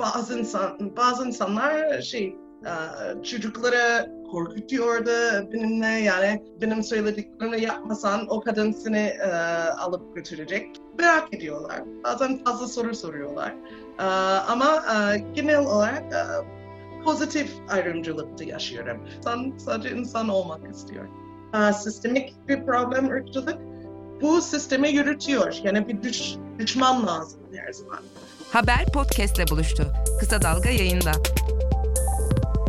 bazı insanlar çocukları korkutuyordu benimle, yani benim söylediklerimi yapmasan o kadın seni alıp götürecek. Merak ediyorlar, bazen fazla soru soruyorlar. Ama genel olarak pozitif ayrımcılıkta yaşıyorum. Sadece insan olmak istiyor. Sistemik bir problem ırkçılık. Bu sistemi yürütüyor. Yani bir düşman lazım her zaman. Haber Podcast'le buluştu. Kısa Dalga yayında.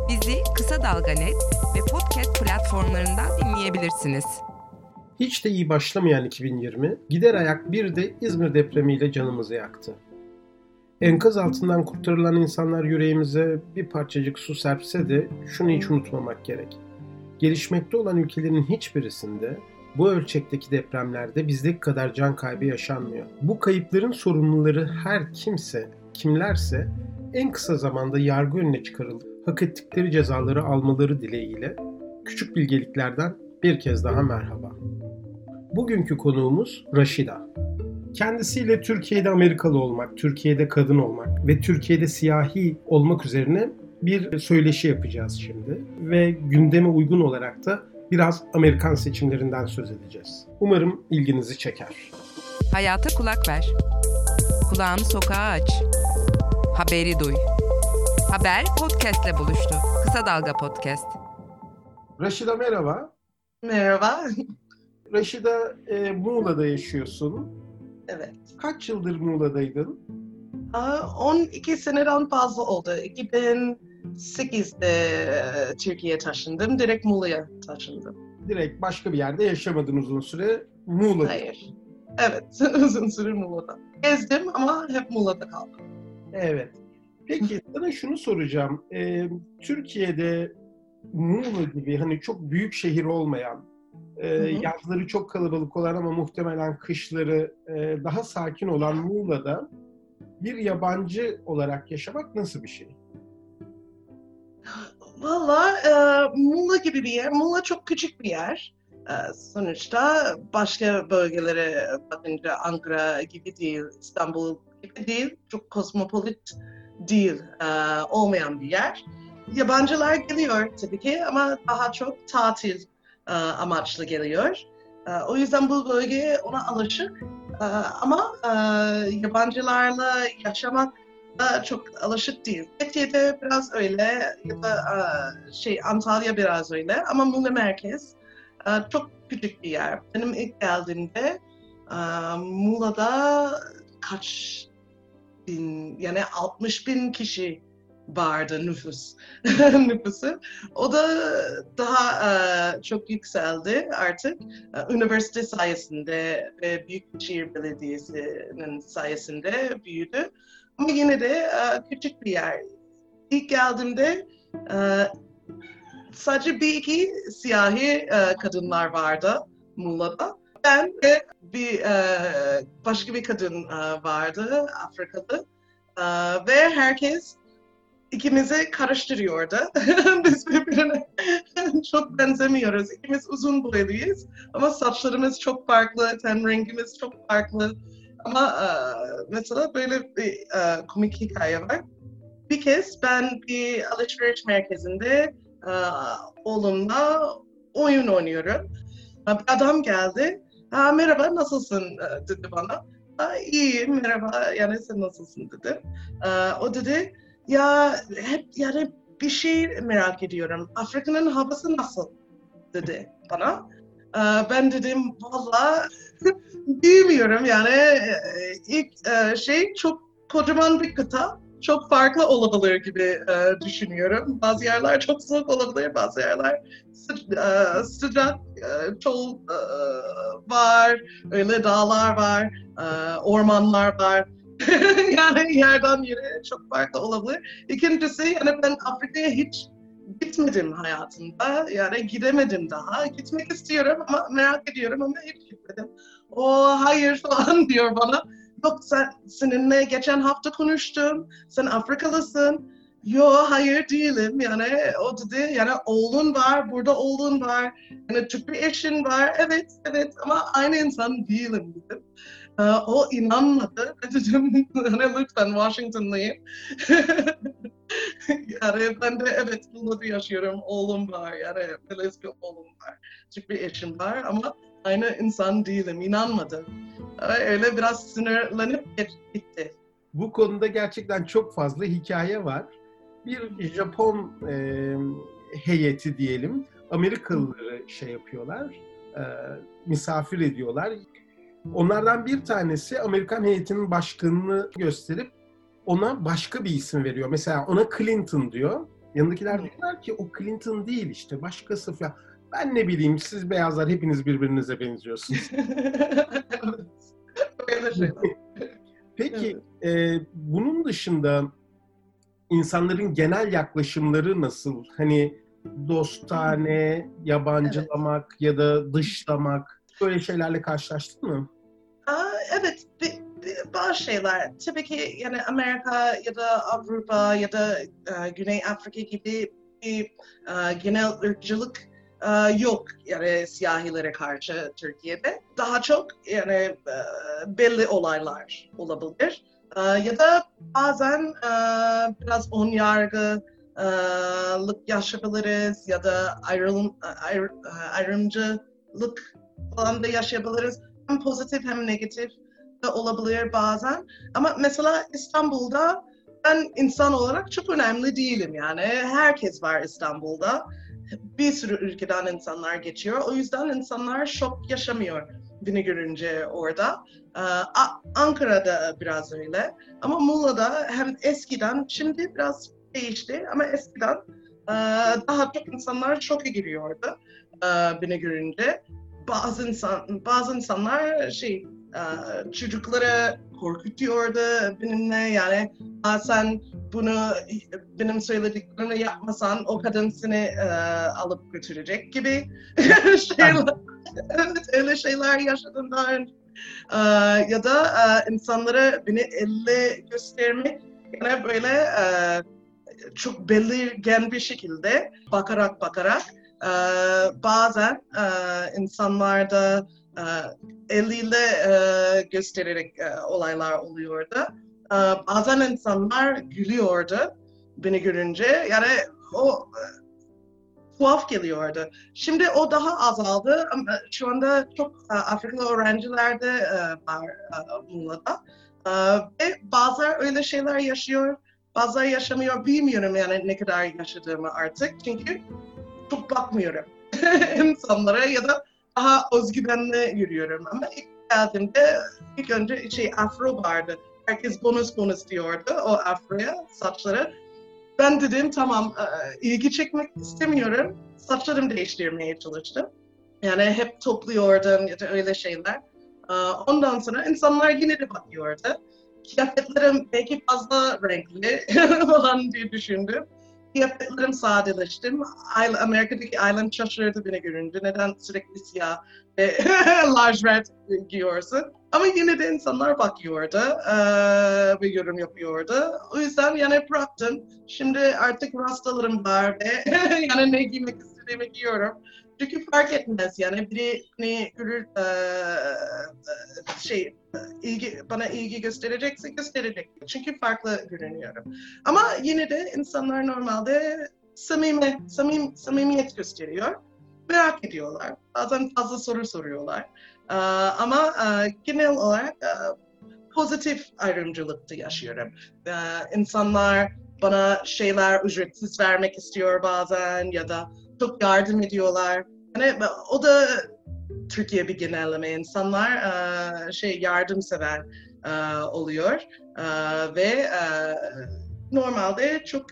Bizi Kısa Dalga Net ve podcast platformlarından dinleyebilirsiniz. Hiç de iyi başlamayan 2020, gider ayak bir de İzmir depremiyle canımızı yaktı. Enkaz altından kurtarılan insanlar yüreğimize bir parçacık su serpse de şunu hiç unutmamak gerek. Gelişmekte olan ülkelerin hiçbirisinde bu ölçekteki depremlerde bizdeki kadar can kaybı yaşanmıyor. Bu kayıpların sorumluları her kimlerse en kısa zamanda yargı önüne çıkarılıp hak ettikleri cezaları almaları dileğiyle küçük bilgeliklerden bir kez daha merhaba. Bugünkü konuğumuz Rashida. Kendisiyle Türkiye'de Amerikalı olmak, Türkiye'de kadın olmak ve Türkiye'de siyahi olmak üzerine bir söyleşi yapacağız şimdi ve gündeme uygun olarak da biraz Amerikan seçimlerinden söz edeceğiz. Umarım ilginizi çeker. Hayata kulak ver. Kulağını sokağa aç. Haberi duy. Haber Podcast'le buluştu. Kısa Dalga Podcast. Rashida merhaba. Merhaba. Rashida Muğla'da yaşıyorsun. Evet. Kaç yıldır Muğla'daydın? 12 seneden fazla oldu. 2008'de Türkiye'ye taşındım. Direkt Muğla'ya taşındım. Direkt başka bir yerde yaşamadın uzun süre. Muğla'da. Hayır. Evet. Uzun süre Muğla'da. Gezdim ama hep Muğla'da kaldım. Evet. Peki sana şunu soracağım. Türkiye'de Muğla gibi hani çok büyük şehir olmayan, yazları çok kalabalık olan ama muhtemelen kışları daha sakin olan Muğla'da bir yabancı olarak yaşamak nasıl bir şey? Valla Muğla gibi bir yer. Muğla çok küçük bir yer. Sonuçta başka bölgelere bakınca Ankara gibi değil, İstanbul gibi değil. Çok kosmopolit değil, olmayan bir yer. Yabancılar geliyor tabii ki ama daha çok tatil amaçlı geliyor. O yüzden bu bölge ona alışık. Ama yabancılarla yaşamak da çok alışık değil. Fethiye'de biraz öyle ya da Antalya biraz öyle ama Muğla merkez çok küçük bir yer. Benim ilk geldiğimde Muğla'da kaç bin, yani 60 bin kişi vardı nüfusu. O da daha çok yükseldi artık. Üniversite sayesinde ve Büyükşehir Belediyesi'nin sayesinde büyüdü. Ama yine de küçük bir yer. İlk geldiğimde sadece bir iki siyahi kadınlar vardı Muğla'da. Ben ve başka bir kadın vardı, Afrikalı. Ve herkes İkimizi karıştırıyordu. Biz birbirine çok benzemiyoruz. İkimiz uzun boyluyuz ama saçlarımız çok farklı, ten rengimiz çok farklı. Ama mesela böyle bir komik hikaye var. Bir kez ben bir alışveriş merkezinde oğlumla oyun oynuyorum. Bir adam geldi. Merhaba, nasılsın dedi bana. İyiyim, merhaba, yani sen nasılsın dedi. O dedi, ya hep yani bir şey merak ediyorum. Afrika'nın havası nasıl? Dedi bana. Ben dedim valla bilmiyorum yani ilk çok kocaman bir kıta. Çok farklı olabilir gibi düşünüyorum. Bazı yerler çok soğuk olabilir, bazı yerler sıcak. Çöl var, öyle dağlar var, ormanlar var. Yani yerden yere çok farklı olabilir. İkincisi yani ben Afrika'ya hiç gitmedim hayatımda. Yani gidemedim daha. Gitmek istiyorum ama merak ediyorum ama hiç gitmedim. O hayır falan diyor bana. Yok seninle geçen hafta konuştum. Sen Afrikalısın. Yo hayır değilim. Yani o dedi yani oğlun var, burada oğlun var. Yani Türk bir eşin var. Evet ama aynı insan değilim dedim. O inanmadı. Lütfen Washington'lıyım. Yani ben de evet burada yaşıyorum. Oğlum var. Yani böyle bir oğlum var. Küçük bir eşim var ama aynı insan değilim. İnanmadım. Öyle biraz sınırlanıp gitti. Bu konuda gerçekten çok fazla hikaye var. Bir Japon heyeti diyelim. Amerikalıları şey yapıyorlar. Misafir ediyorlar. Onlardan bir tanesi Amerikan heyetinin başkanını gösterip ona başka bir isim veriyor. Mesela ona Clinton diyor. Yanındakiler diyorlar ki o Clinton değil işte başkası falan. Ben ne bileyim siz beyazlar hepiniz birbirinize benziyorsunuz. Peki bunun dışında insanların genel yaklaşımları nasıl? Hani dostane, yabancılamak ya da dışlamak. Böyle şeylerle karşılaştın mı? Evet, bazı şeyler. Tabii ki yani Amerika ya da Avrupa ya da Güney Afrika gibi bir genel ırkçılık yok yani siyahilere karşı Türkiye'de. Daha çok yani belli olaylar olabilir. Ya da bazen biraz ön yargı yaşayabiliriz ya da ayrımcılık falan da yaşayabiliriz. Hem pozitif hem negatif de olabilir bazen. Ama mesela İstanbul'da ben insan olarak çok önemli değilim yani. Herkes var İstanbul'da. Bir sürü ülkeden insanlar geçiyor. O yüzden insanlar şok yaşamıyor beni görünce orada. Ankara'da biraz öyle. Ama Muğla'da hem eskiden, şimdi biraz değişti ama eskiden daha çok insanlar şoka giriyordu beni görünce. Bazı insanlar çocukları korkutuyordu benimle yani sen bunu benim söylediklerimi yapmasan o kadın seni alıp götürecek gibi şeyler. Evet öyle şeyler yaşadım daha önce. Ya da insanlara beni elle göstermek yani böyle çok belirgen bir şekilde bakarak bazen insanlarda eliyle göstererek olaylar oluyordu. Bazen insanlar gülüyordu beni görünce. Yani o tuhaf geliyordu. Şimdi o daha azaldı. Şu anda çok Afrikalı öğrenciler de var Muğla'da. Ve bazılar öyle şeyler yaşıyor, bazılar yaşamıyor. Bilmiyorum yani ne kadar yaşadığımı artık. Çünkü çok bakmıyorum insanlara ya da daha özgüvenle yürüyorum ama ilk geldiğimde ilk önce afro vardı. Herkes bonus diyordu o afroya, saçlara. Ben dedim tamam ilgi çekmek istemiyorum. Saçlarımı değiştirmeye çalıştım. Yani hep topluyordum ya da öyle şeyler. Ondan sonra insanlar yine de bakıyordu. Kıyafetlerim belki fazla renkli falan diye düşündüm. Kıyafetlerim sadeleştim. Amerika'daki ailem şaşırdı beni görünce. Neden sürekli siyah ve lacivert giyiyorsun? Ama yine de insanlar bakıyordu ve yorum yapıyordu. O yüzden yani bıraktım. Şimdi artık rastalarım var ve yani ne giymek istediğimi giyiyorum. Çünkü fark etmez yani birini görür bana ilgi gösterecekse gösterecek. Çünkü farklı görünüyorum. Ama yine de insanlar normalde samimiyet gösteriyor. Merak ediyorlar. Bazen fazla soru soruyorlar. Ama genel olarak pozitif ayrımcılıkta yaşıyorum. İnsanlar bana şeyler ücretsiz vermek istiyor bazen ya da çok yardım ediyorlar. Yani o da Türkiye bir genelleme. İnsanlar yardımsever oluyor ve normalde çok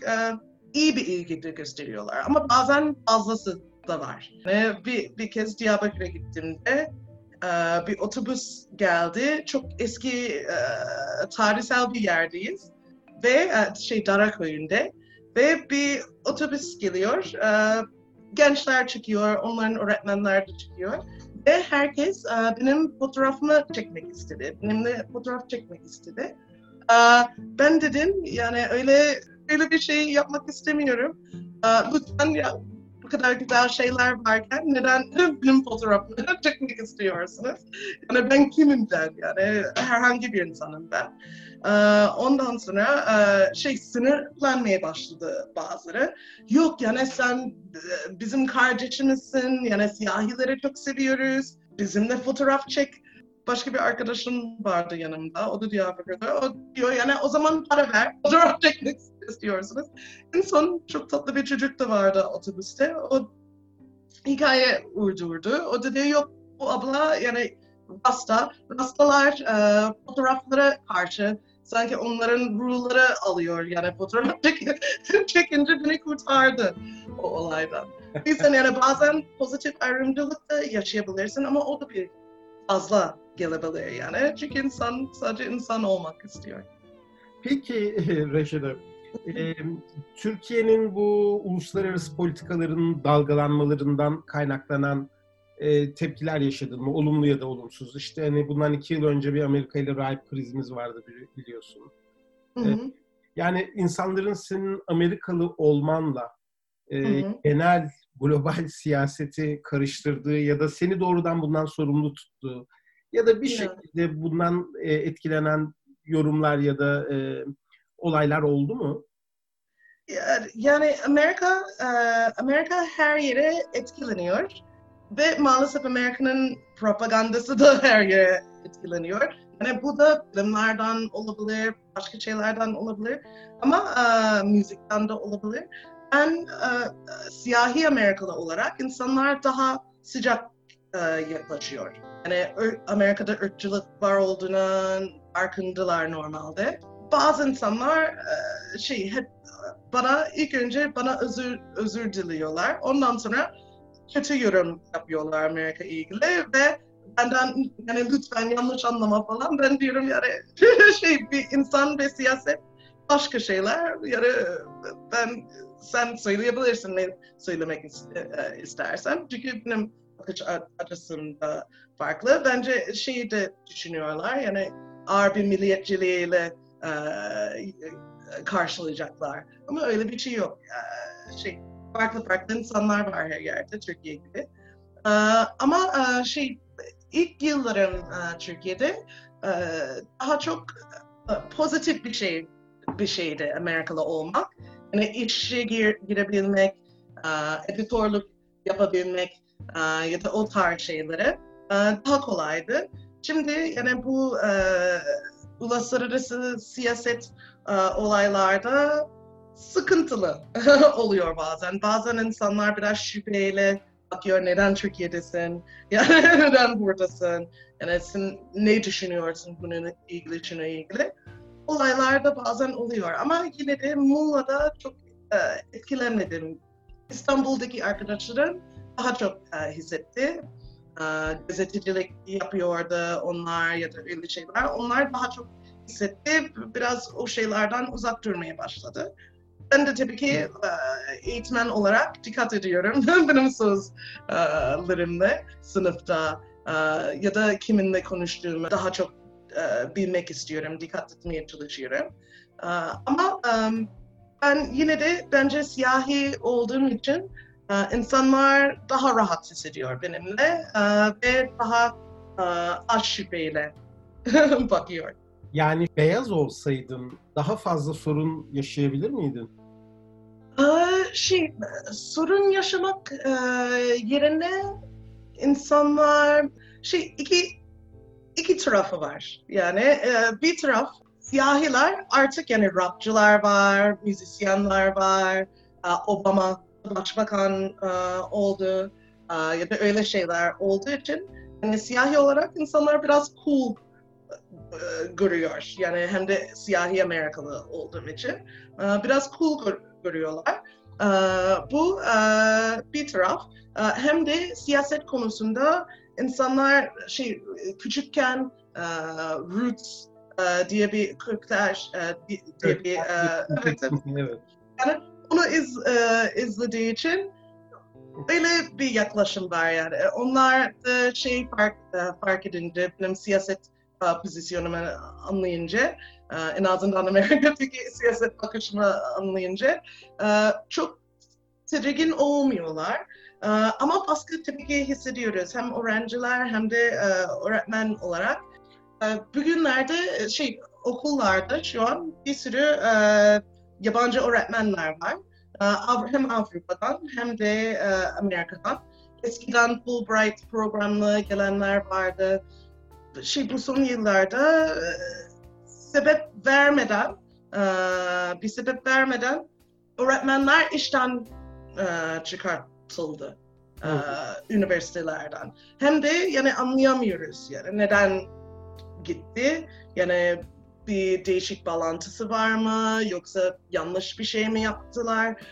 iyi bir ilgi de gösteriyorlar. Ama bazen fazlası da var. Yani bir kez Diyarbakır'a gittiğimde bir otobüs geldi. Çok eski tarihsel bir yerdeyiz ve Daraköy'ünde ve bir otobüs geliyor. Gençler çıkıyor, onların öğretmenler de çıkıyor. Ve herkes benim fotoğrafımı çekmek istedi. Benimle fotoğraf çekmek istedi. Ben dedim yani öyle bir şey yapmak istemiyorum. Lütfen ya, bu kadar güzel şeyler varken neden benim fotoğrafımı çekmek istiyorsunuz? Yani ben kimim ben? Yani herhangi bir insanım ben. Ondan sonra sinirlenmeye başladı bazıları. Yok yani sen bizim kardeşimizsin, yani siyahileri çok seviyoruz, bizimle fotoğraf çek. Başka bir arkadaşım vardı yanımda, o da Diyarbakır'da. O diyor yani o zaman para ver, fotoğraf çekmek istiyorsunuz. En son çok tatlı bir çocuk da vardı otobüste, o hikaye uydurdu. O da diyor yok bu abla yani rastalar fotoğraflara karşı sanki onların ruhları alıyor yani fotoğraf çekince beni kurtardı o olaydan. Bizden yani bazen pozitif ayrımcılık da yaşayabilirsin ama o da bir fazla gelebilir yani. Çünkü insan sadece insan olmak istiyor. Peki Reşida, Türkiye'nin bu uluslararası politikaların dalgalanmalarından kaynaklanan tepkiler yaşadın mı? Olumlu ya da olumsuz. İşte hani bundan 2 yıl önce bir Amerika ile Raip krizimiz vardı biliyorsun. Hı hı. Yani insanların senin Amerikalı olmanla genel global siyaseti karıştırdığı ya da seni doğrudan bundan sorumlu tuttuğu ya da bir şekilde bundan etkilenen yorumlar ya da olaylar oldu mu? Yani Amerika her yere etkileniyor. Ve maalesef Amerika'nın propagandası da her yere etkileniyor. Yani bu da filmlerden olabilir, başka şeylerden olabilir ama müzikten de olabilir. Ben siyahi Amerikalı olarak insanlar daha sıcak yaklaşıyor. Yani Amerika'da ırkçılık var olduğuna farkındalar normalde. Bazı insanlar hep bana ilk önce özür diliyorlar. Ondan sonra kötü yorum yapıyorlar Amerika ilgili ve benden yani lütfen yanlış anlama falan. Ben diyorum yani bir insan ve siyaset başka şeyler. Yani sen söyleyebilirsin ne söylemek istersen. Çünkü benim bakış açım da farklı. Bence şeyi de düşünüyorlar yani ağır bir milliyetçiliğiyle karşılayacaklar. Ama öyle bir şey yok. Farklı insanlar var her yerde, Türkiye gibi. Ama ilk yıllarım Türkiye'de daha çok pozitif bir şeydi Amerikalı olmak. Yani işe girebilmek, editörlük yapabilmek ya da o tarz şeylere daha kolaydı. Şimdi yani bu uluslararası siyaset olaylarda sıkıntılı oluyor bazen. Bazen insanlar biraz şüpheyle bakıyor neden Türkiye'desin, yani neden buradasın, yani sen ne düşünüyorsun şuna ilgili. Olaylar da bazen oluyor ama yine de Muğla'da çok etkilenmedim. İstanbul'daki arkadaşlarım daha çok hissetti. Gazetecilik yapıyordu onlar ya da öyle şeyler. Onlar daha çok hissetti. Biraz o şeylerden uzak durmaya başladı. Ben de tabii ki eğitmen olarak dikkat ediyorum. Benim sözlerimle sınıfta ya da kiminle konuştuğumu daha çok bilmek istiyorum, dikkat etmeye çalışıyorum. Ama ben yine de bence siyahi olduğum için insanlar daha rahat hissediyor benimle ve daha az şüpheyle bakıyor. Yani beyaz olsaydın daha fazla sorun yaşayabilir miydin? Sorun yaşamak yerine insanlar iki tarafı var. Yani bir taraf siyahiler artık yani rapçılar var, müzisyenler var, Obama başbakan oldu ya da öyle şeyler olduğu için yani siyahi olarak insanlar biraz cool görüyor. Yani hem de siyahi Amerikalı olduğum için biraz cool görüyorlar. Bu bir taraf. Hem de siyaset konusunda insanlar küçükken Roots diye bir kökler diye bir yani onu izlediği için öyle bir yaklaşım var yani. Onlar da fark edince benim siyaset pozisyonumu anlayınca, en azından Amerika'daki siyaset bakışımı anlayınca çok tedirgin olmuyorlar. Ama baskı tabii ki hissediyoruz. Hem öğrenciler hem de öğretmen olarak. Bugünlerde okullarda şu an bir sürü yabancı öğretmenler var. Hem Avrupa'dan hem de Amerika'dan. Eskiden Fulbright programlı gelenler vardı. Bu son yıllarda bir sebep vermeden öğretmenler işten çıkartıldı üniversitelerden. Hem de anlayamıyoruz neden gitti. Bir değişik bağlantısı var mı yoksa yanlış bir şey mi yaptılar?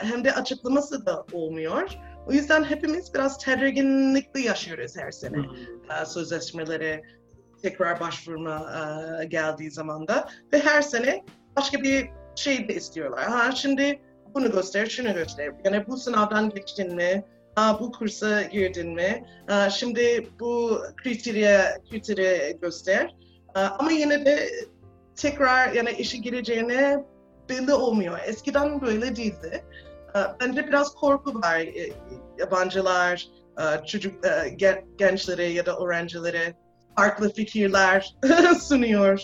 Hem de açıklaması da olmuyor. O yüzden hepimiz biraz tedirginlikle yaşıyoruz her sene. Sözleşmeleri tekrar başvurma geldiği zaman da ve her sene başka bir şey de istiyorlar. Şimdi bunu göster, şunu göster. Bu sınavdan geçtin mi? Bu kursa girdin mi? Şimdi bu kriteriye göster. Ama yine de tekrar işe gireceğine belli olmuyor. Eskiden böyle değildi. Bence biraz korku var yabancılar, gençlere ya da öğrencilere farklı fikirler sunuyor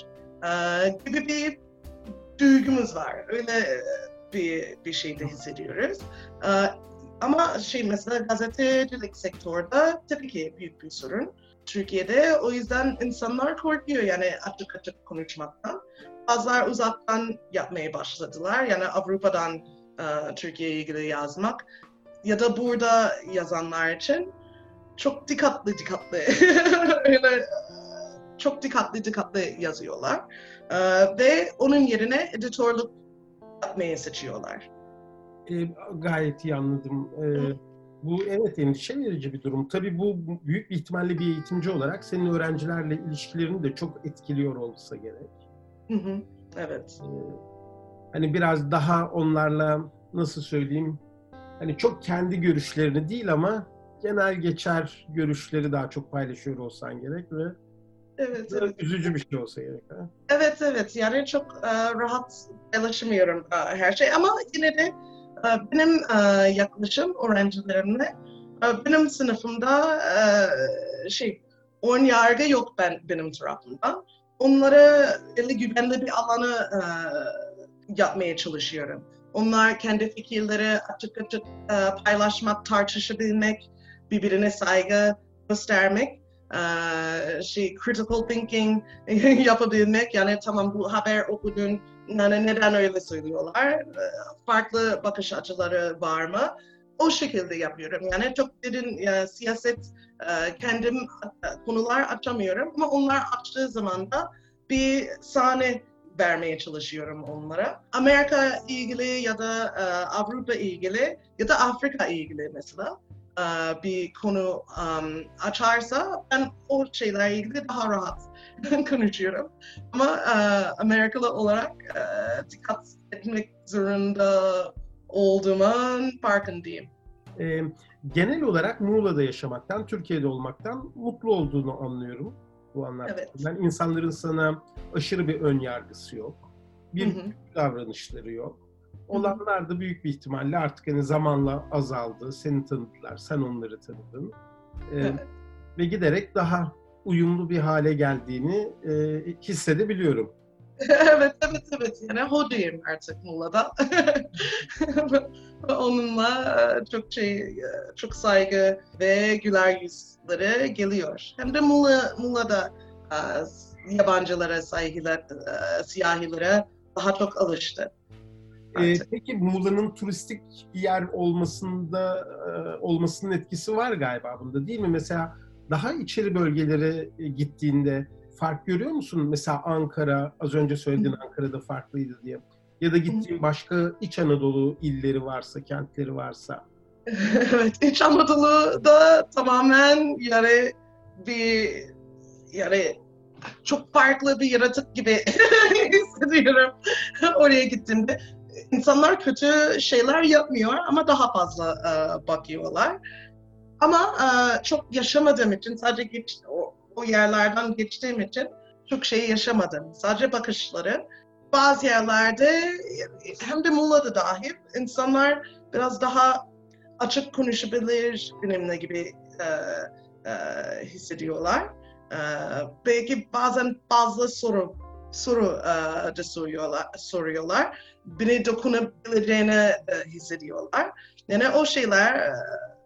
gibi bir duygumuz var. Öyle bir şey de hissediyoruz. Ama mesela gazetecilik sektörde tabii ki büyük bir sorun. Türkiye'de o yüzden insanlar korkuyor açık açık konuşmaktan. Bazılar uzaktan yapmaya başladılar. Avrupa'dan Türkiye'ye ilgili yazmak ya da burada yazanlar için çok dikkatli öyle çok dikkatli yazıyorlar ve onun yerine editörlük yapmayı seçiyorlar. Gayet iyi anladım. Bu evet endişe verici bir durum. Tabii bu büyük bir ihtimalle bir eğitimci olarak senin öğrencilerle ilişkilerini de çok etkiliyor olsa gerek. Evet. Biraz daha onlarla nasıl söyleyeyim? Çok kendi görüşlerini değil ama genel geçer görüşleri daha çok paylaşıyor olsan gerek ve evet. Üzücü bir şey olsa gerek. Ha? Evet. Çok rahat paylaşamıyorum her şey ama yine de benim yaklaşım öğrencilerimle, benim sınıfımda ön yargı yok benim tarafımdan. Onlara güvenli bir alanı yapmaya çalışıyorum. Onlar kendi fikirleri açık paylaşmak, tartışabilmek, birbirine saygı göstermek, critical thinking yapabilmek. Tamam bu haber okudun, neden öyle söylüyorlar? Farklı bakış açıları var mı? O şekilde yapıyorum. Çok derin siyaset kendim konular açamıyorum ama onlar açtığı zaman da bir sahne vermeye çalışıyorum onlara. Amerika ilgili ya da Avrupa ilgili ya da Afrika ilgili mesela bir konu açarsa ben o şeylerle ilgili daha rahat konuşuyorum. Ama Amerikalı olarak dikkat etmek zorunda olduğuma farkındayım. Genel olarak Muğla'da yaşamaktan, Türkiye'de olmaktan mutlu olduğunu anlıyorum bu anlamda. Evet. Yani insanların sana aşırı bir ön yargısı yok. Bir davranışları yok. Olanlar da büyük bir ihtimalle artık zamanla azaldı. Seni tanıdılar, sen onları tanıdın. Evet. Ve giderek daha uyumlu bir hale geldiğini hissedebiliyorum. Evet. Hocayım artık Muğla'da. Onunla çok saygı ve güler yüzlere geliyor. Hem de Muğla'da yabancılara saygılar, siyahilere daha çok alıştı. Peki Muğla'nın turistik bir yer olmasının etkisi var galiba bunda değil mi? Mesela daha içeri bölgelere gittiğinde fark görüyor musun? Mesela Ankara, az önce söylediğin Ankara'da farklıydı diye. Ya da gittiğin başka İç Anadolu illeri varsa, kentleri varsa. Evet, İç Anadolu'da tamamen çok farklı bir yaratık gibi hissediyorum oraya gittiğimde. İnsanlar kötü şeyler yapmıyor ama daha fazla bakıyorlar. Ama çok yaşamadığım için, sadece o yerlerden geçtiğim için çok şey yaşamadım. Sadece bakışları. Bazı yerlerde, hem de Muğla'da dahil, insanlar biraz daha açık konuşabilir benimle gibi hissediyorlar. Belki bazen bazı soru da soruyorlar. Beni dokunabileceğini hissediyorlar. Yani o şeyler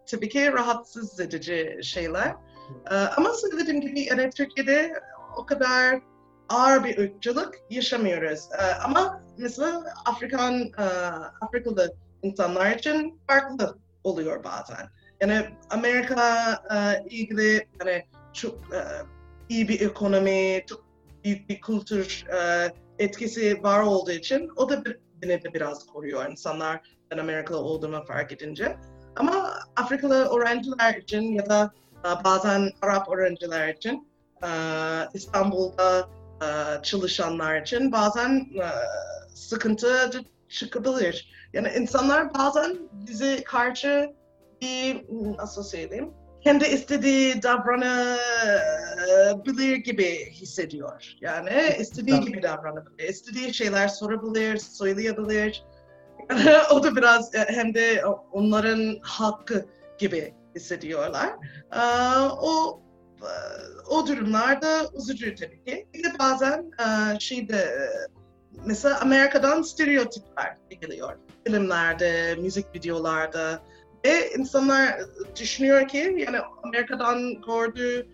tabii ki rahatsız edici şeyler. Ama söylediğim gibi yani Türkiye'de o kadar ağır bir ırkçılık yaşamıyoruz. Ama mesela Afrikalı insanlar için farklı oluyor bazen. Yani Amerika ilgili yani çok iyi bir ekonomi, çok büyük bir kültür etkisi var olduğu için o da beni de biraz koruyor insanlar ben Amerikalı olduğumu fark edince. Ama Afrikalı öğrenciler için ya da bazen Arap öğrenciler için, İstanbul'da çalışanlar için bazen sıkıntı çıkabilir. Yani insanlar bazen bize karşı bir, nasıl söyleyeyim, kendi istediği davranabilir gibi hissediyor. Yani istediği gibi davranabilir, istediği şeyler sorabilir, söyleyebilir. O da biraz hem de onların hakkı gibi hissediyorlar. O durumlarda üzücü tabii ki. Bir de bazen mesela Amerika'dan stereotipler geliyor. Filmlerde, müzik videolarda ve insanlar düşünüyor ki yani Amerika'dan gördüğü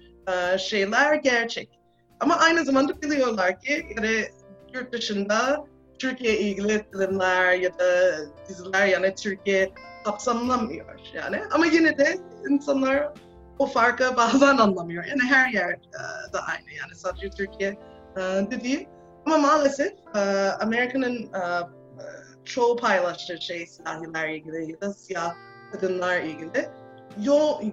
şeyler gerçek. Ama aynı zamanda biliyorlar ki yani yurt dışında Türkiye ilgili filmler ya da diziler yani Türkiye kapsamlanmıyor yani. Ama yine de insanlar o farkı bazen anlamıyor. Yani her yerde aynı yani sadece Türkiye değil. Ama maalesef Amerika'nın çoğu paylaştığı şey siyahiler ilgili ya da siyah kadınlar ilgili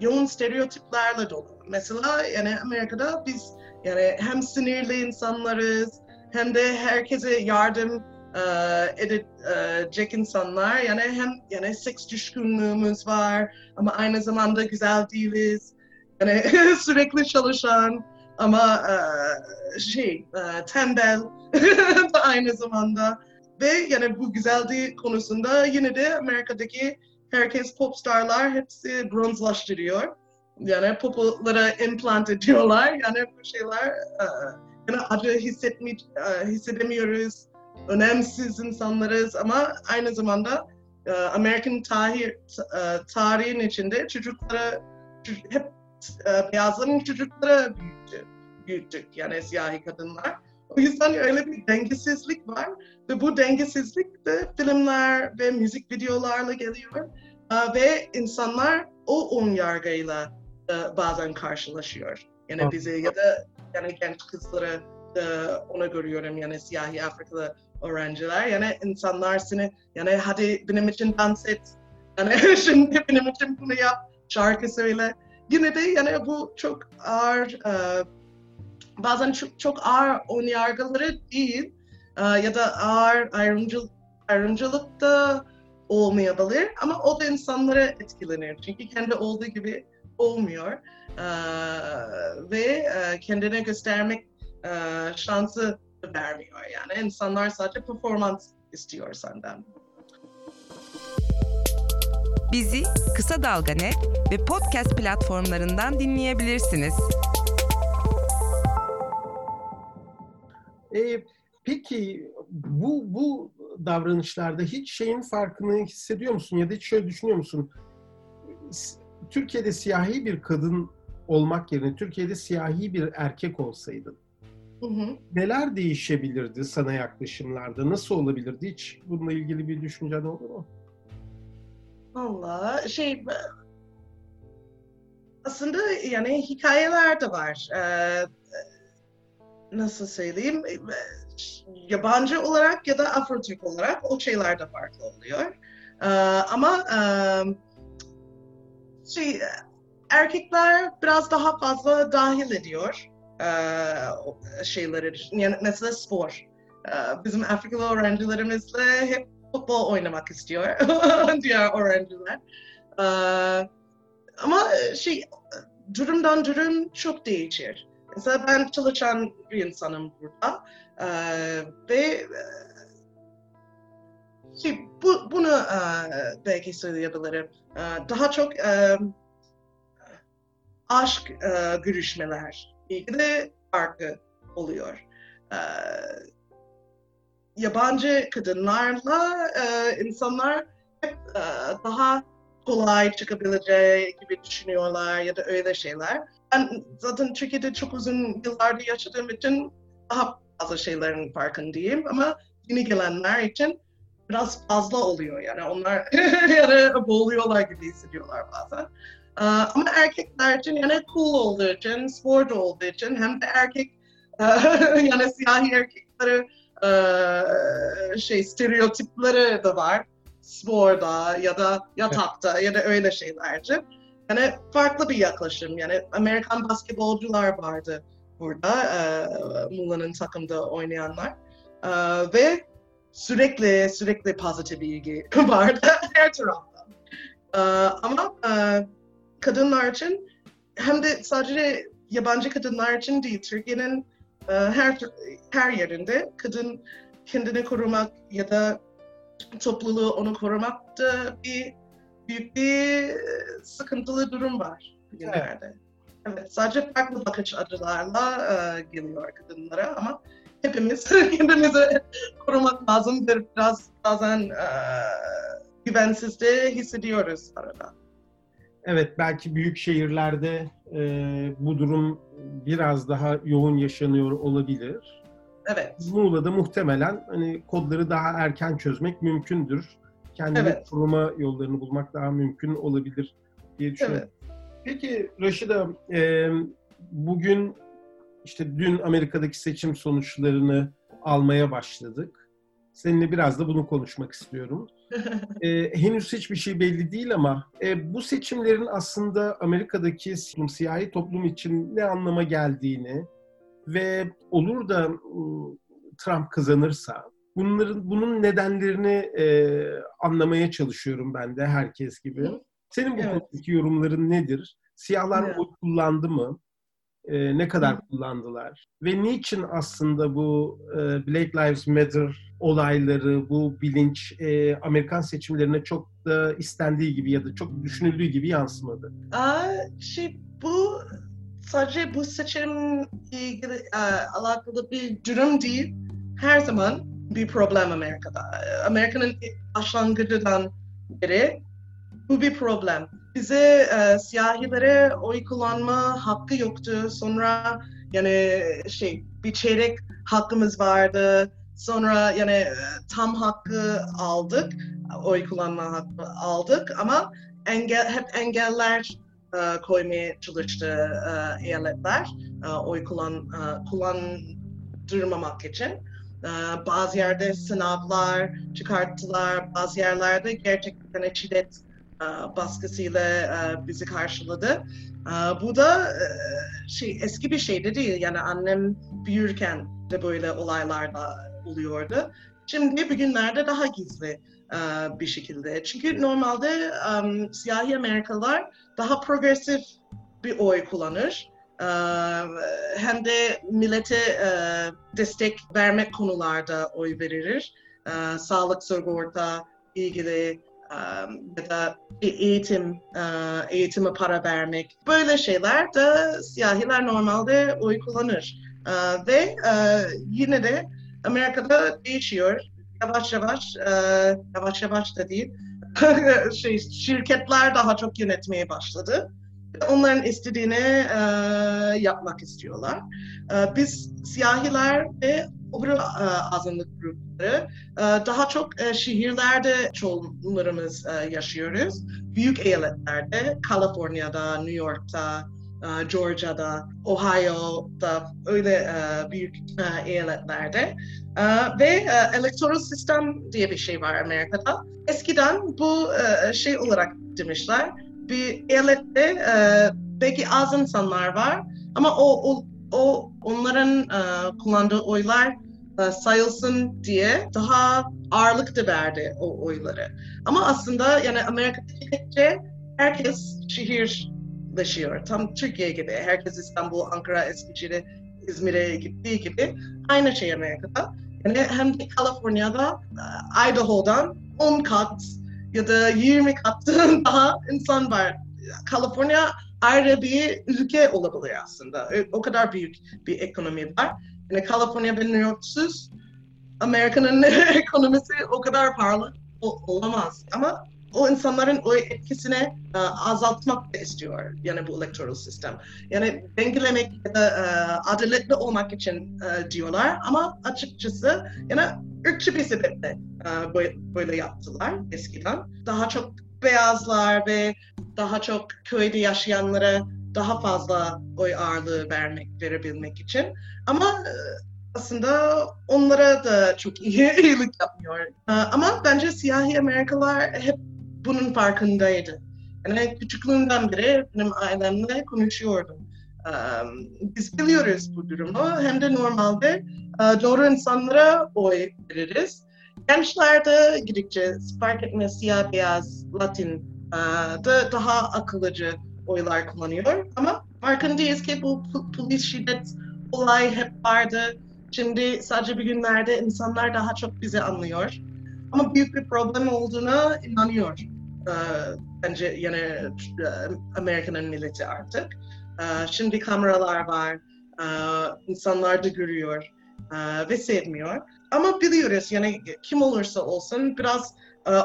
yoğun stereotiplerle dolu. Mesela yani Amerika'da biz yani hem sinirli insanlarız hem de herkese yardım edecek insanlar. Yani hem yani seks düşkünlüğümüz var ama aynı zamanda güzel değiliz. Yani sürekli çalışan ama tembel da aynı zamanda. Ve yani bu güzelliği konusunda yine de Amerika'daki herkes popstarlar hepsi bronzlaştırıyor. Yani poplara implant ediyorlar. Yani bu şeyler yani acı hissedemiyoruz. Önemsiz insanlarız ama aynı zamanda Amerikan tarihin içinde çocuklara hep beyazların çocuklara büyüttük yani siyahi kadınlar. O yüzden öyle bir dengesizlik var ve bu dengesizlik de filmler ve müzik videolarla geliyor ve insanlar o ön yargıyla bazen karşılaşıyor. Yani bizi ya da yani genç kızları ona görüyorum yani siyahi Afrikalı öğrenciler yani insanlar seni yani hadi benim için dans et yani şimdi benim için bunu yap şarkı söyle yine de yani bu çok ağır bazen çok ağır ön yargıları değil ya da ağır ayrımcılık da olmayabilir ama o da insanlara etkilenir çünkü kendi olduğu gibi olmuyor ve kendine göstermek şansı vermiyor yani. İnsanlar sadece performans istiyor senden. Bizi Kısa Dalga Net ve podcast platformlarından dinleyebilirsiniz. Peki bu davranışlarda hiç şeyin farkını hissediyor musun ya da hiç şöyle düşünüyor musun? Türkiye'de siyahi bir kadın olmak yerine Türkiye'de siyahi bir erkek olsaydın neler değişebilirdi sana yaklaşımlarda? Nasıl olabilirdi? Hiç bununla ilgili bir düşüncen olur mu? Vallahi aslında yani hikayeler de var. Nasıl söyleyeyim? Yabancı olarak ya da Afro-Türk olarak o şeyler de farklı oluyor. Ama erkekler biraz daha fazla dahil ediyor. Şeyleri, yani mesela spor. Bizim Afrikalı öğrencilerimizle hep futbol oynamak istiyor diğer öğrenciler. Ama durumdan durum çok değişir. Mesela ben çalışan bir insanım burada ve Bunu belki söyleyebilirim. Daha çok aşk görüşmeler ilgili farklı oluyor. Yabancı kadınlarla insanlar hep daha kolay çıkabileceği gibi düşünüyorlar ya da öyle şeyler. Ben zaten Türkiye'de çok uzun yıllardır yaşadığım için daha fazla şeylerin farkındayım ama yeni gelenler için biraz fazla oluyor yani onlar yani boğuluyorlar gibi hissediyorlar bazen. Ama erkekler için yani cool olduğu için, sport olduğu için hem de erkek yani siyahi erkekleri stereotipleri de var. Sporda ya da yatakta ya da öyle şeylerce. Yani farklı bir yaklaşım. Yani Amerikan basketbolcular vardı burada. Muğla'nın takımda oynayanlar. Ve sürekli pozitif ilgi vardı her taraftan. Ama kadınlar için hem de sadece yabancı kadınlar için değil, Türkiye'nin her yerinde kadın kendini korumak ya da topluluğu onu korumak da büyük bir sıkıntılı durum var günlerde. Evet, sadece farklı bakış açılarla geliyor kadınlara ama hepimiz kendimizi korumak lazım. Biraz bazen güvensiz de hissediyoruz arada. Evet, belki büyük şehirlerde bu durum biraz daha yoğun yaşanıyor olabilir. Evet. Muğla'da muhtemelen hani kodları daha erken çözmek mümkündür. Kendini koruma yollarını bulmak daha mümkün olabilir diye düşünüyorum. Evet. Peki Rashida, bugün işte dün Amerika'daki seçim sonuçlarını almaya başladık. Seninle biraz da bunu konuşmak istiyorum. Henüz hiçbir şey belli değil ama bu seçimlerin aslında Amerika'daki siyahi toplum için ne anlama geldiğini ve olur da Trump kazanırsa bunun nedenlerini anlamaya çalışıyorum ben de herkes gibi. Senin bu konudaki yorumların nedir? Siyahlar oy kullandı mı? Ne kadar kullandılar? Ve niçin aslında bu Black Lives Matter olayları, bu bilinç Amerikan seçimlerine çok da istendiği gibi ya da çok düşünüldüğü gibi yansımadı? Bu sadece bu seçimle ilgili alakalı bir durum değil. Her zaman bir problem Amerika'da. Amerika'nın başlangıcından beri bu bir problem. Bize siyahilere oy kullanma hakkı yoktu. Sonra yani bir çeyrek hakkımız vardı. Sonra yani tam hakkı aldık, oy kullanma hakkı aldık ama hep engeller koymaya çalıştı eyaletler oy kullandırmamak için. Bazı yerde sınavlar çıkarttılar, bazı yerlerde gerçekten şiddet baskısıyla bizi karşıladı. Bu da eski bir şey de değil. Yani annem büyürken de böyle olaylar da oluyordu. Şimdi bugünlerde daha gizli bir şekilde. Çünkü normalde siyahi Amerikalılar daha progresif bir oy kullanır. Hem de millete destek vermek konularda oy verir. Sağlık sigorta ilgili ya da eğitime para vermek. Böyle şeyler de siyahiler normalde oy kullanır. Ve yine de Amerika'da değişiyor. Yavaş yavaş da değil. Şirketler daha çok yönetmeye başladı. Onların istediğini yapmak istiyorlar. Biz siyahiler ve öbür azınlık grupları daha çok şehirlerde çoğunlarımız yaşıyoruz. Büyük eyaletlerde, California'da, New York'ta, Georgia'da, Ohio'da öyle büyük eyaletlerde ve electoral sistem diye bir şey var Amerika'da. Eskiden bu şey olarak demişler. Bir eyalette belki az insanlar var ama o onların kullandığı oylar sayılsın diye daha ağırlık da verdi o oyları. Ama aslında yani Amerika'da herkes şehirleşiyor. Tam Türkiye gibi. Herkes İstanbul, Ankara, Eskişehir'e, İzmir'e gittiği gibi aynı şey Amerika'da. Yani hem de California'da, Idaho'dan 10 kat ya da 20 kat daha insan var. California ayrı bir ülke olabilir aslında. O kadar büyük bir ekonomi var. Yani California ve New York'suz Amerika'nın ekonomisi o kadar pahalı olamaz. Ama o insanların o etkisini azaltmak da istiyor yani bu electoral sistem. Yani dengelemek ya da adaletli olmak için diyorlar ama açıkçası yani ırkçı bir sebeple böyle yaptılar eskiden. Daha çok beyazlar ve daha çok köyde yaşayanlara daha fazla oy ağırlığı verebilmek için. Ama aslında onlara da çok iyilik yapmıyor. Ama bence siyahi Amerikalılar hep bunun farkındaydı. Yani küçüklüğümden beri benim ailemle konuşuyordum. Biz biliyoruz bu durumu. Hem de normalde doğru insanlara oy veririz. Gençler de gidikçe fark etmez siyah, beyaz, Latin da daha akıllıcı oylar kullanıyor. Ama farkındayız ki bu polis şiddet olay hep vardı. Şimdi sadece bir günlerde insanlar daha çok bizi anlıyor. Ama büyük bir problem olduğuna inanıyor. Bence yani Amerika'nın milleti artık. Şimdi kameralar var, insanlar da görüyor ve sevmiyor. Ama biliyoruz yani kim olursa olsun biraz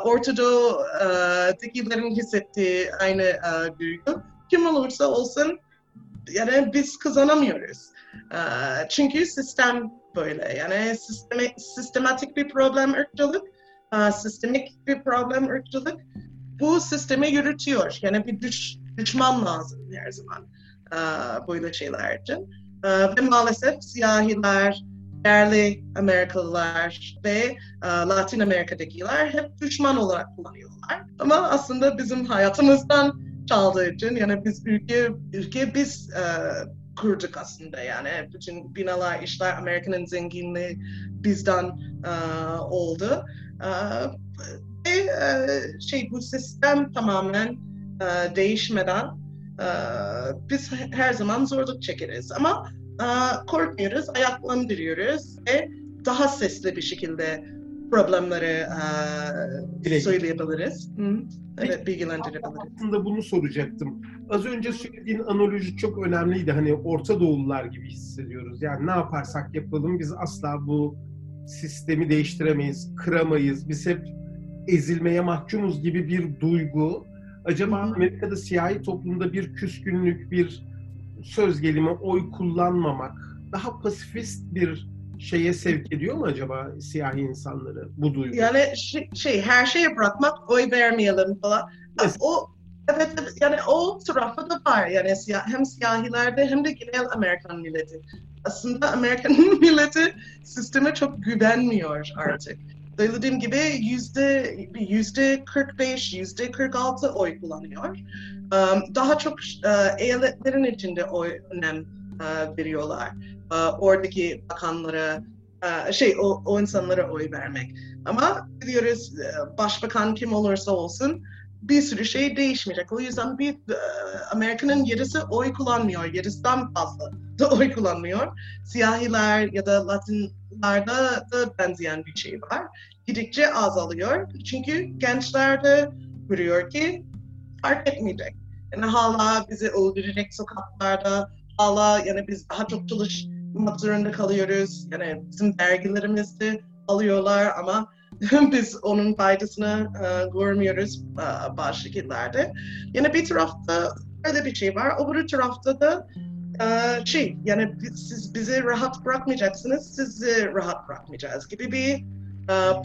Orta Doğu'dakilerin hissettiği aynı duygu. Kim olursa olsun yani biz kazanamıyoruz. Çünkü sistem böyle. Yani sistematik bir problem ırkçılık, sistemik bir problem ırkçılık. Bu sistemi yürütüyor. Yani bir düşman lazım her zaman böyle şeyler için. Ve maalesef siyahiler, yerli Amerikalılar ve Latin Amerika'dakiler hep düşman olarak kullanıyorlar. Ama aslında bizim hayatımızdan çaldığı için yani biz ülke biz kurduk aslında yani. Bütün binalar, işler, Amerika'nın zenginliği bizden oldu. Ve bu sistem tamamen değişmeden biz her zaman zorluk çekeriz. Ama korkmuyoruz, ayaklandırıyoruz ve daha sesli bir şekilde problemleri söyleyebiliriz. Evet, bilgilendirebiliriz. Aslında bunu soracaktım. Az önce söylediğin analoji çok önemliydi. Hani Orta Doğulular gibi hissediyoruz. Yani ne yaparsak yapalım biz asla bu sistemi değiştiremeyiz, kıramayız. Biz hep ezilmeye mahkumuz gibi bir duygu. Acaba Amerika'da siyahi toplumda bir küskünlük, bir söz gelimi, oy kullanmamak daha pasifist bir şeye sevk ediyor mu acaba siyahi insanları bu duygu? Yani her şeye bırakmak, oy vermeyelim falan. Evet. O tarafı da var. Yani hem siyahilerde hem de genel Amerikan milleti. Aslında Amerikan milleti sisteme çok güvenmiyor artık. Dediğim gibi %45, %46 oy kullanıyor. Daha çok eyaletlerin içinde oy önem veriyorlar. Oradaki bakanlara, o insanlara oy vermek. Ama biliyoruz başbakan kim olursa olsun bir sürü şey değişmeyecek. O yüzden Amerika'nın yarısı oy kullanmıyor. Yarısından fazla da oy kullanmıyor. Siyahiler ya da Latinlarda da benzeyen bir şey var. Gidikçe azalıyor. Çünkü gençler de görüyor ki fark etmeyecek. Yani hala bizi öldürecek sokaklarda. Hala yani biz daha çok çalışmak zorunda kalıyoruz. Yani bizim dergilerimizi alıyorlar ama biz onun faydasını görmüyoruz bazı şekillerde. Yani bir tarafta öyle bir şey var. Öbür tarafta da yani siz bizi rahat bırakmayacaksınız, sizi rahat bırakmayacağız gibi bir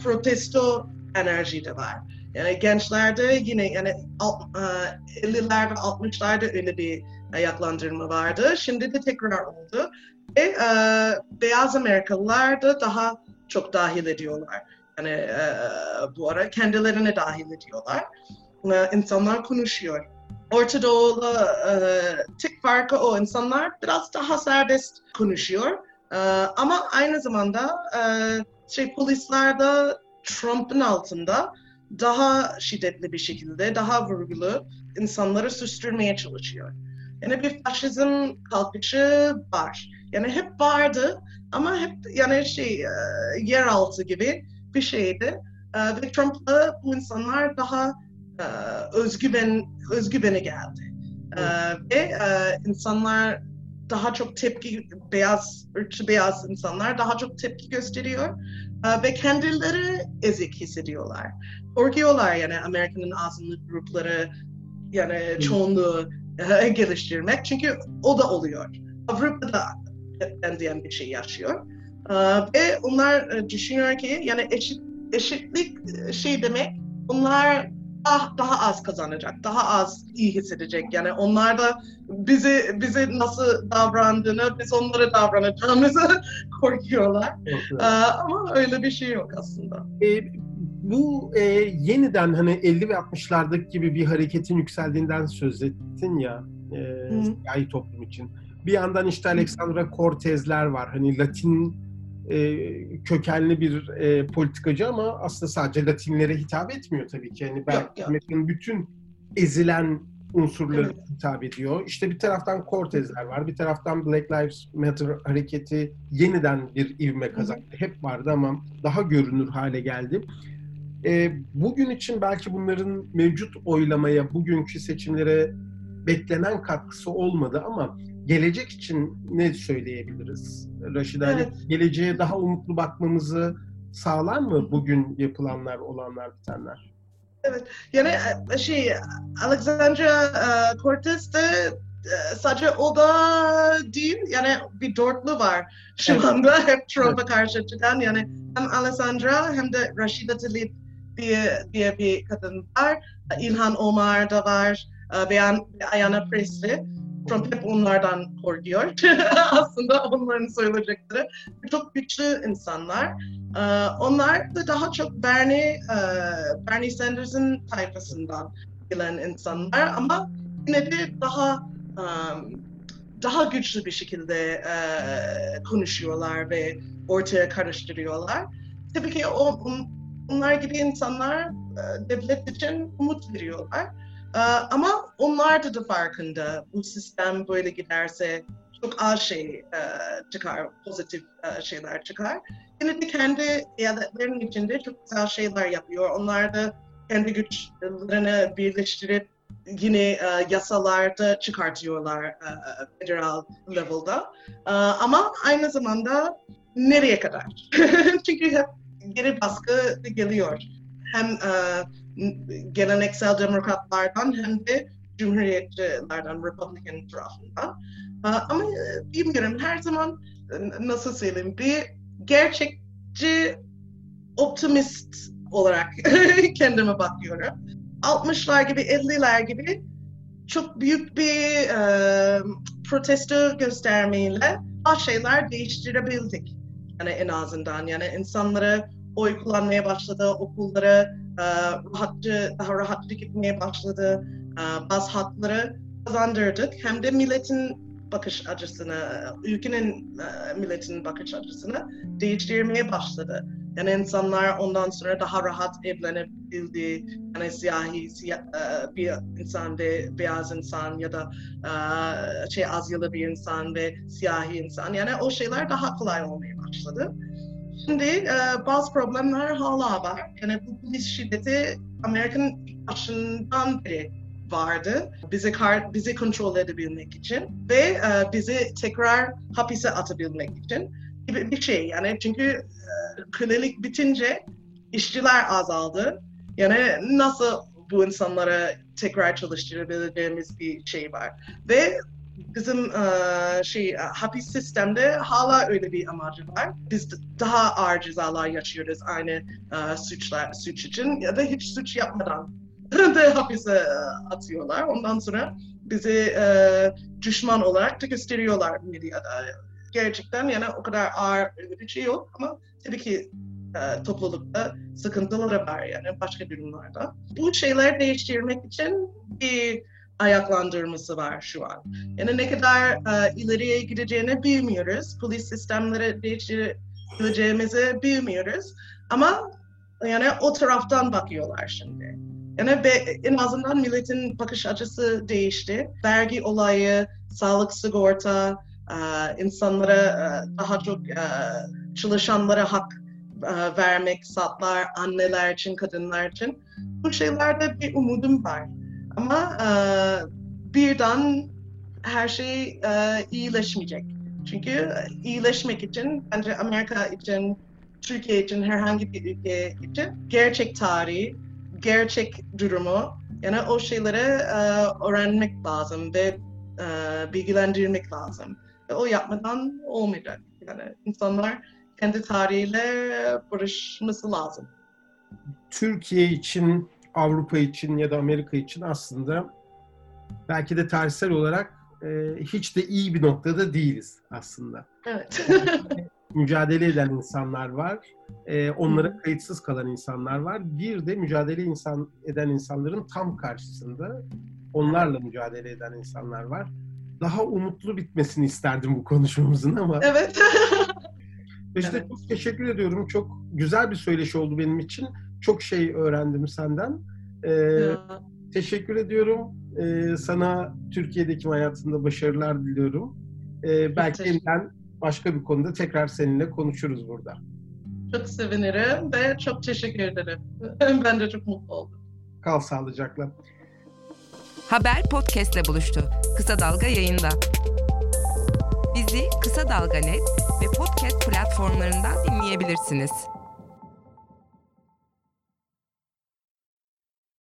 protesto enerji de var. Yani gençlerde yine yani 50'ler ve 60'larda öyle bir ayaklandırma vardı. Şimdi de tekrar oldu. Ve beyaz Amerikalılar da daha çok dahil ediyorlar. Yani bu ara kendilerine dahil ediyorlar. İnsanlar konuşuyor. Orta Doğu'da tek farkı o. İnsanlar biraz daha serbest konuşuyor. Ama aynı zamanda polisler de Trump'ın altında daha şiddetli bir şekilde, daha vurgulu insanları susturmaya çalışıyor. Yani bir faşizm kalkışı var. Yani hep vardı Ama hep yani yeraltı gibi bir şeydi. Ve Trump'la bu insanlar daha özgüvene geldi. Ve insanlar daha çok tepki, beyaz insanlar daha çok tepki gösteriyor ve kendileri ezik hissediyorlar. Korkuyorlar yani Amerika'nın azınlık grupları yani çoğunluğu geliştirmek, çünkü o da oluyor. Avrupa'da diyen bir şey yaşıyor ve onlar düşünüyor ki yani eşitlik şey demek, onlar daha az kazanacak, daha az iyi hissedecek. Yani onlar da bize nasıl davrandığını, biz onlara davranacağımızı korkuyorlar. Evet. Ama öyle bir şey yok aslında. Bu yeniden hani 50 ve 60'lardaki gibi bir hareketin yükseldiğinden söz ettin ya, siyahi toplum için. Bir yandan işte Alexandra Cortez'ler var. Hani Latin kökenli bir politikacı ama aslında sadece Latinlere hitap etmiyor tabii ki. Yani belki Amerika'nın bütün ezilen unsurlara hitap ediyor. İşte bir taraftan Cortez'ler var, bir taraftan Black Lives Matter hareketi yeniden bir ivme kazandı. Hep vardı ama daha görünür hale geldi. Bugün için belki bunların mevcut oylamaya, bugünkü seçimlere beklenen katkısı olmadı ama gelecek için ne söyleyebiliriz? Rashida, geleceğe daha umutlu bakmamızı sağlar mı bugün yapılanlar, olanlar, bitenler? Evet, yani Alexandra Cortez de sadece o da değil, yani bir dörtlü var şu anda hep Trump'a karşı çıkan, yani hem Alexandra hem de Rashida Tlaib diye bir kadın var, İlhan Omar da var, Ayanna Pressley. Trump hep onlardan korkuyor. Aslında onların söyleyecekleri çok güçlü insanlar. Onlar da daha çok Bernie Sanders'ın tayfasından gelen insanlar ama yine de daha güçlü bir şekilde konuşuyorlar ve ortaya karıştırıyorlar. Tabii ki onlar gibi insanlar devlet için umut veriyorlar. Ama onlar da farkında, bu sistem böyle giderse çok az çıkar, pozitif şeyler çıkar. Yine de kendi eyaletlerinin içinde çok güzel şeyler yapıyor. Onlar da kendi güçlerini birleştirip yine yasalarda çıkartıyorlar federal level'da. Ama aynı zamanda nereye kadar? Çünkü hep geri baskı geliyor. Hem geleneksel demokratlardan hem de cumhuriyetçilerden, Republican tarafından. Ama bilmiyorum, her zaman nasıl söyleyeyim, bir gerçekçi optimist olarak kendime bakıyorum. 60'lar gibi, 50'ler gibi çok büyük bir protesto göstermeyle bazı şeyler değiştirebildik. Yani en azından yani insanlara oy kullanmaya başladı, okullara daha rahatça gitmeye başladı, bazı hakları kazandırdık. Hem de ülkenin bakış açısını değiştirmeye başladı. Yani insanlar ondan sonra daha rahat evlenebildi. Yani siyahi bir insan ve beyaz insan ya da Azyalı bir insan ve siyahi insan. Yani o şeyler daha kolay olmaya başladı. Şimdi bazı problemler hala var. Yani bu polis şiddeti Amerika'nın başından beri vardı. Bizi kontrol edebilmek için ve bizi tekrar hapise atabilmek için gibi bir şey. Yani çünkü kölelik bitince işçiler azaldı. Yani nasıl bu insanlara tekrar çalıştırabileceğimiz bir şey var. Ve bizim hapis sistemde hala öyle bir amacı var. Biz daha ağır cezalar yaşıyoruz aynı suç için ya da hiç suç yapmadan da hapise atıyorlar. Ondan sonra bizi düşman olarak da gösteriyorlar medyada. Gerçekten yani o kadar ağır bir şey yok ama tabii ki toplulukta sıkıntıları var yani başka durumlarda. Bu şeyler değiştirmek için bir ayaklandırması var şu an. Yani ne kadar ileriye gideceğini bilmiyoruz. Polis sistemleri değiştireceğimizi bilmiyoruz. Ama yani o taraftan bakıyorlar şimdi. Yani en azından milletin bakış açısı değişti. Vergi olayı, sağlık sigorta, insanlara daha çok çalışanlara hak vermek, saatler, anneler için, kadınlar için. Bu şeylerde bir umudum var. Ama birden her şey iyileşmeyecek. Çünkü iyileşmek için, bence Amerika için, Türkiye için, herhangi bir ülke için gerçek tarihi, gerçek durumu, yani o şeyleri öğrenmek lazım ve bilgilendirmek lazım. Ve o yapmadan olmayacak. Yani insanlar kendi tarihiyle barışması lazım. Türkiye için, Avrupa için ya da Amerika için aslında belki de tarihsel olarak hiç de iyi bir noktada değiliz aslında. Evet. Mücadele eden insanlar var, onlara kayıtsız kalan insanlar var. Bir de mücadele eden insanların tam karşısında onlarla mücadele eden insanlar var. Daha umutlu bitmesini isterdim bu konuşmamızın ama. Evet. İşte evet. Çok teşekkür ediyorum. Çok güzel bir söyleşi oldu benim için. Çok şey öğrendim senden. Teşekkür ediyorum. Sana Türkiye'deki hayatında başarılar diliyorum. Belki yeniden başka bir konuda tekrar seninle konuşuruz burada. Çok sevinirim ve çok teşekkür ederim. Ben de çok mutlu oldum. Kal sağlıcakla. Haber Podcast'le buluştu. Kısa Dalga yayında. Bizi Kısa Dalga Net ve Podcast platformlarından dinleyebilirsiniz.